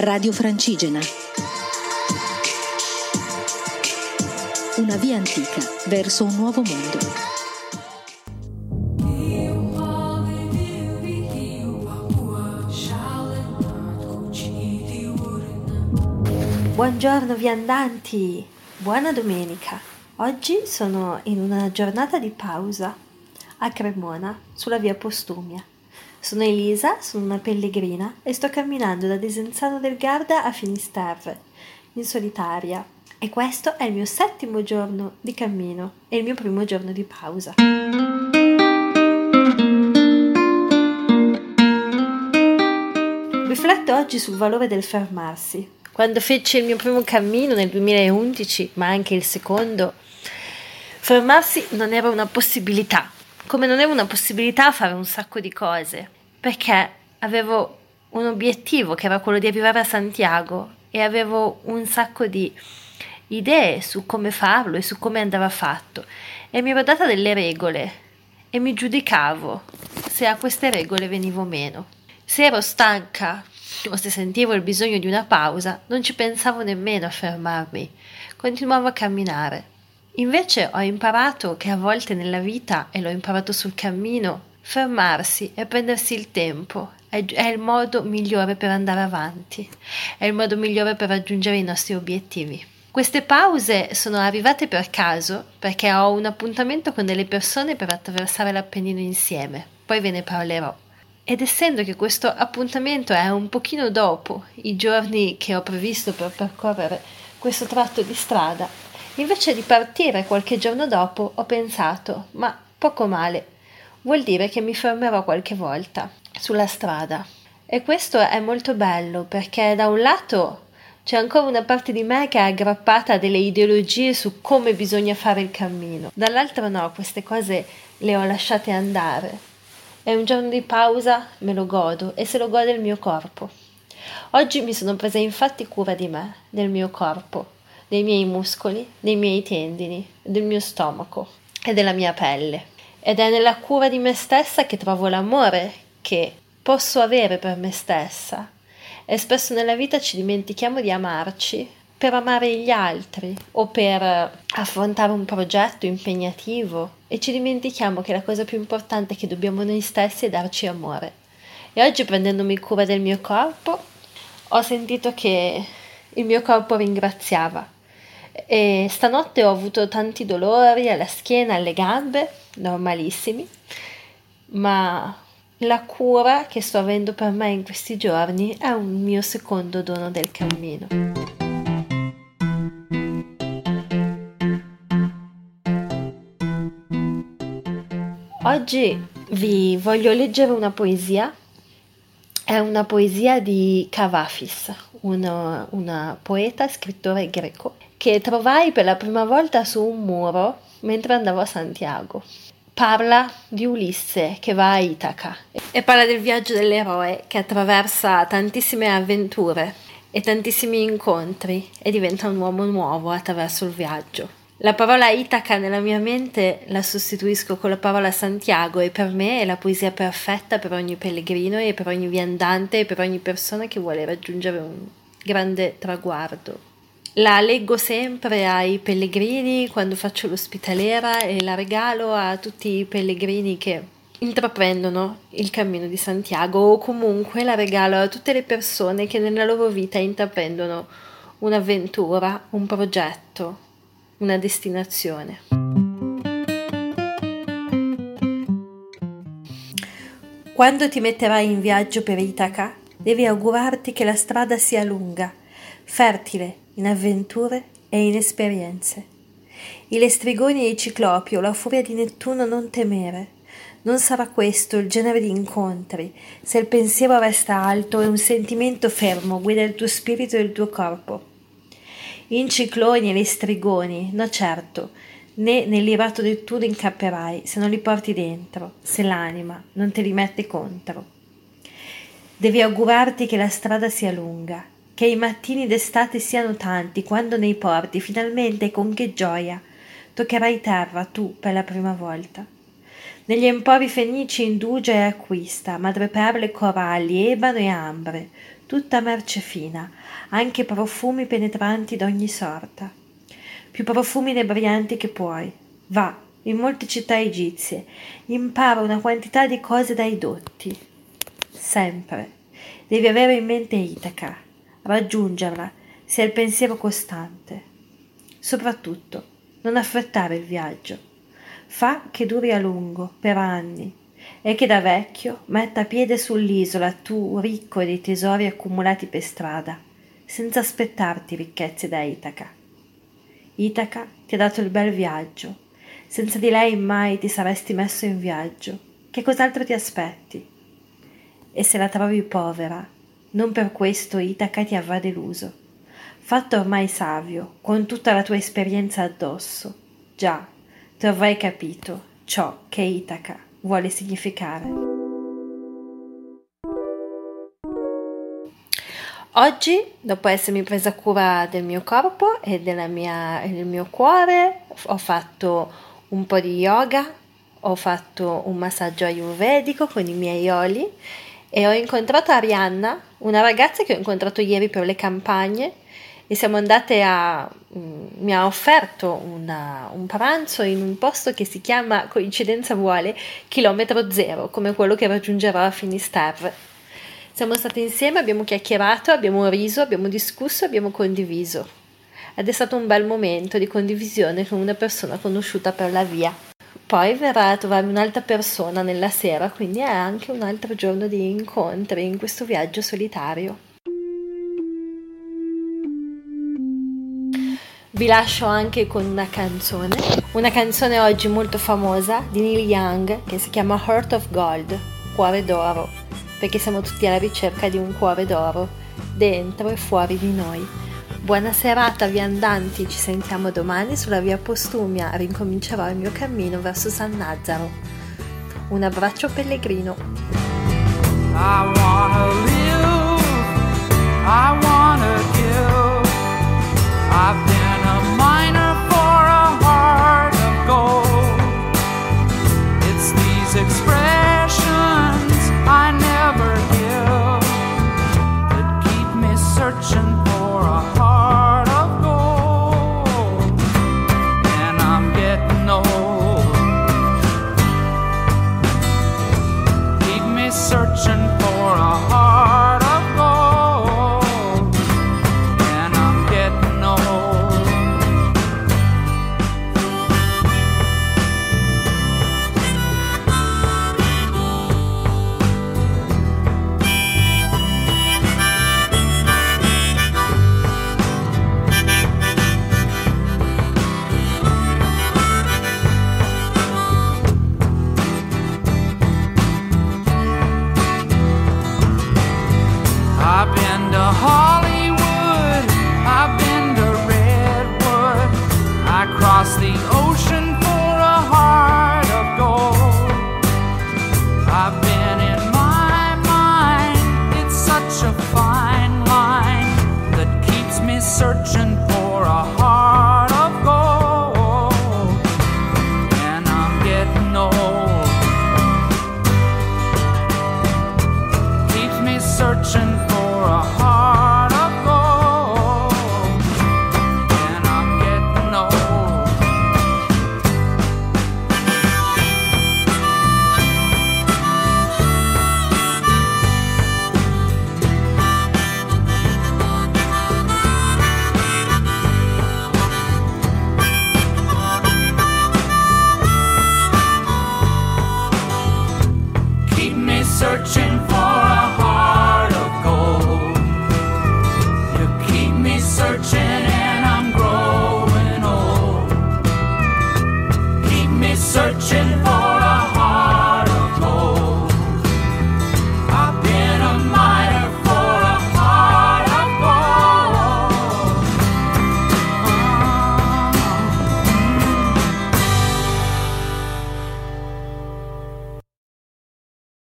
Radio Francigena. Una via antica verso un nuovo mondo. Buongiorno viandanti, buona domenica. Oggi sono in una giornata di pausa a Cremona, sulla via Postumia. Sono Elisa, sono una pellegrina e sto camminando da Desenzano del Garda a Finisterre, in solitaria. E questo è il mio 7° giorno di cammino e il mio 1° giorno di pausa. Rifletto oggi sul valore del fermarsi. Quando feci il mio primo cammino nel 2011, ma anche il secondo, fermarsi non era una possibilità, come non era una possibilità fare un sacco di cose, perché avevo un obiettivo che era quello di arrivare a Santiago e avevo un sacco di idee su come farlo e su come andava fatto e mi ero data delle regole e mi giudicavo se a queste regole venivo meno. Se ero stanca o se sentivo il bisogno di una pausa, non ci pensavo nemmeno a fermarmi, continuavo a camminare. Invece ho imparato che a volte nella vita, e l'ho imparato sul cammino, fermarsi e prendersi il tempo è il modo migliore per andare avanti, è il modo migliore per raggiungere i nostri obiettivi. Queste pause sono arrivate per caso, perché ho un appuntamento con delle persone per attraversare l'Appennino insieme, poi ve ne parlerò. Ed essendo che questo appuntamento è un pochino dopo i giorni che ho previsto per percorrere questo tratto di strada, invece di partire qualche giorno dopo ho pensato, ma poco male, vuol dire che mi fermerò qualche volta sulla strada. E questo è molto bello perché da un lato c'è ancora una parte di me che è aggrappata a delle ideologie su come bisogna fare il cammino, dall'altro no, queste cose le ho lasciate andare. È un giorno di pausa, me lo godo e se lo gode il mio corpo. Oggi mi sono presa infatti cura di me, del mio corpo, dei miei muscoli, dei miei tendini, del mio stomaco e della mia pelle. Ed è nella cura di me stessa che trovo l'amore che posso avere per me stessa. E spesso nella vita ci dimentichiamo di amarci per amare gli altri o per affrontare un progetto impegnativo e ci dimentichiamo che la cosa più importante che dobbiamo noi stessi è darci amore. E oggi, prendendomi cura del mio corpo, ho sentito che il mio corpo ringraziava e stanotte ho avuto tanti dolori alla schiena, alle gambe, normalissimi, ma la cura che sto avendo per me in questi giorni è un mio secondo dono del cammino. Oggi vi voglio leggere una poesia, è una poesia di Cavafis, una poeta scrittore greco, che trovai per la prima volta su un muro mentre andavo a Santiago. Parla di Ulisse che va a Itaca e parla del viaggio dell'eroe che attraversa tantissime avventure e tantissimi incontri e diventa un uomo nuovo attraverso il viaggio. La parola Itaca nella mia mente la sostituisco con la parola Santiago e per me è la poesia perfetta per ogni pellegrino e per ogni viandante e per ogni persona che vuole raggiungere un grande traguardo. La leggo sempre ai pellegrini quando faccio l'ospitaliera e la regalo a tutti i pellegrini che intraprendono il cammino di Santiago o comunque la regalo a tutte le persone che nella loro vita intraprendono un'avventura, un progetto, una destinazione. Quando ti metterai in viaggio per Itaca, devi augurarti che la strada sia lunga, fertile in avventure e in esperienze. I lestrigoni e i ciclopi o la furia di Nettuno non temere. Non sarà questo il genere di incontri, se il pensiero resta alto e un sentimento fermo guida il tuo spirito e il tuo corpo. In cicloni e lestrigoni, no certo, né nell'irato del tuo incapperai se non li porti dentro, se l'anima non te li mette contro. Devi augurarti che la strada sia lunga, che i mattini d'estate siano tanti, quando nei porti finalmente con che gioia toccherai terra tu per la prima volta. Negli empori fenici indugia e acquista, madreperle, coralli, ebano e ambre, tutta merce fina, anche profumi penetranti d'ogni sorta. Più profumi inebrianti che puoi. Va, in molte città egizie, impara una quantità di cose dai dotti. Sempre. Devi avere in mente Itaca, raggiungerla, sia il pensiero costante. Soprattutto, non affrettare il viaggio. Fa che duri a lungo, per anni, e che da vecchio metta piede sull'isola tu, ricco dei tesori accumulati per strada, senza aspettarti ricchezze da Itaca. Itaca ti ha dato il bel viaggio, senza di lei mai ti saresti messo in viaggio, che cos'altro ti aspetti? E se la trovi povera, non per questo Itaca ti avrà deluso. Fatto ormai savio, con tutta la tua esperienza addosso, già, tu avrai capito ciò che Itaca vuole significare. Oggi, dopo essermi presa cura del mio corpo e del mio cuore, ho fatto un po' di yoga, ho fatto un massaggio ayurvedico con i miei oli e ho incontrato Arianna, una ragazza che ho incontrato ieri per le campagne, e siamo andate mi ha offerto un pranzo in un posto che si chiama, coincidenza vuole, chilometro zero, come quello che raggiungerò a Finisterre. Siamo state insieme, abbiamo chiacchierato, abbiamo riso, abbiamo discusso, abbiamo condiviso. Ed è stato un bel momento di condivisione con una persona conosciuta per la via. Poi verrà a trovarmi un'altra persona nella sera, quindi è anche un altro giorno di incontri in questo viaggio solitario. Vi lascio anche con una canzone oggi molto famosa di Neil Young che si chiama Heart of Gold, cuore d'oro, perché siamo tutti alla ricerca di un cuore d'oro, dentro e fuori di noi. Buona serata viandanti, ci sentiamo domani sulla via Postumia, rincomincerò il mio cammino verso San Nazaro. Un abbraccio pellegrino. A miner for a heart of gold. It's these expressions I never give that keep me searching for a heart of gold. And I'm getting old. Keep me searching for a heart of gold. And I'm getting old. Hollywood, I've been to Redwood, I crossed the ocean for a heart of gold. I've been in my mind, it's such a fine line that keeps me searching for a heart of gold. And I'm getting old, keeps me searching for a heart. Searching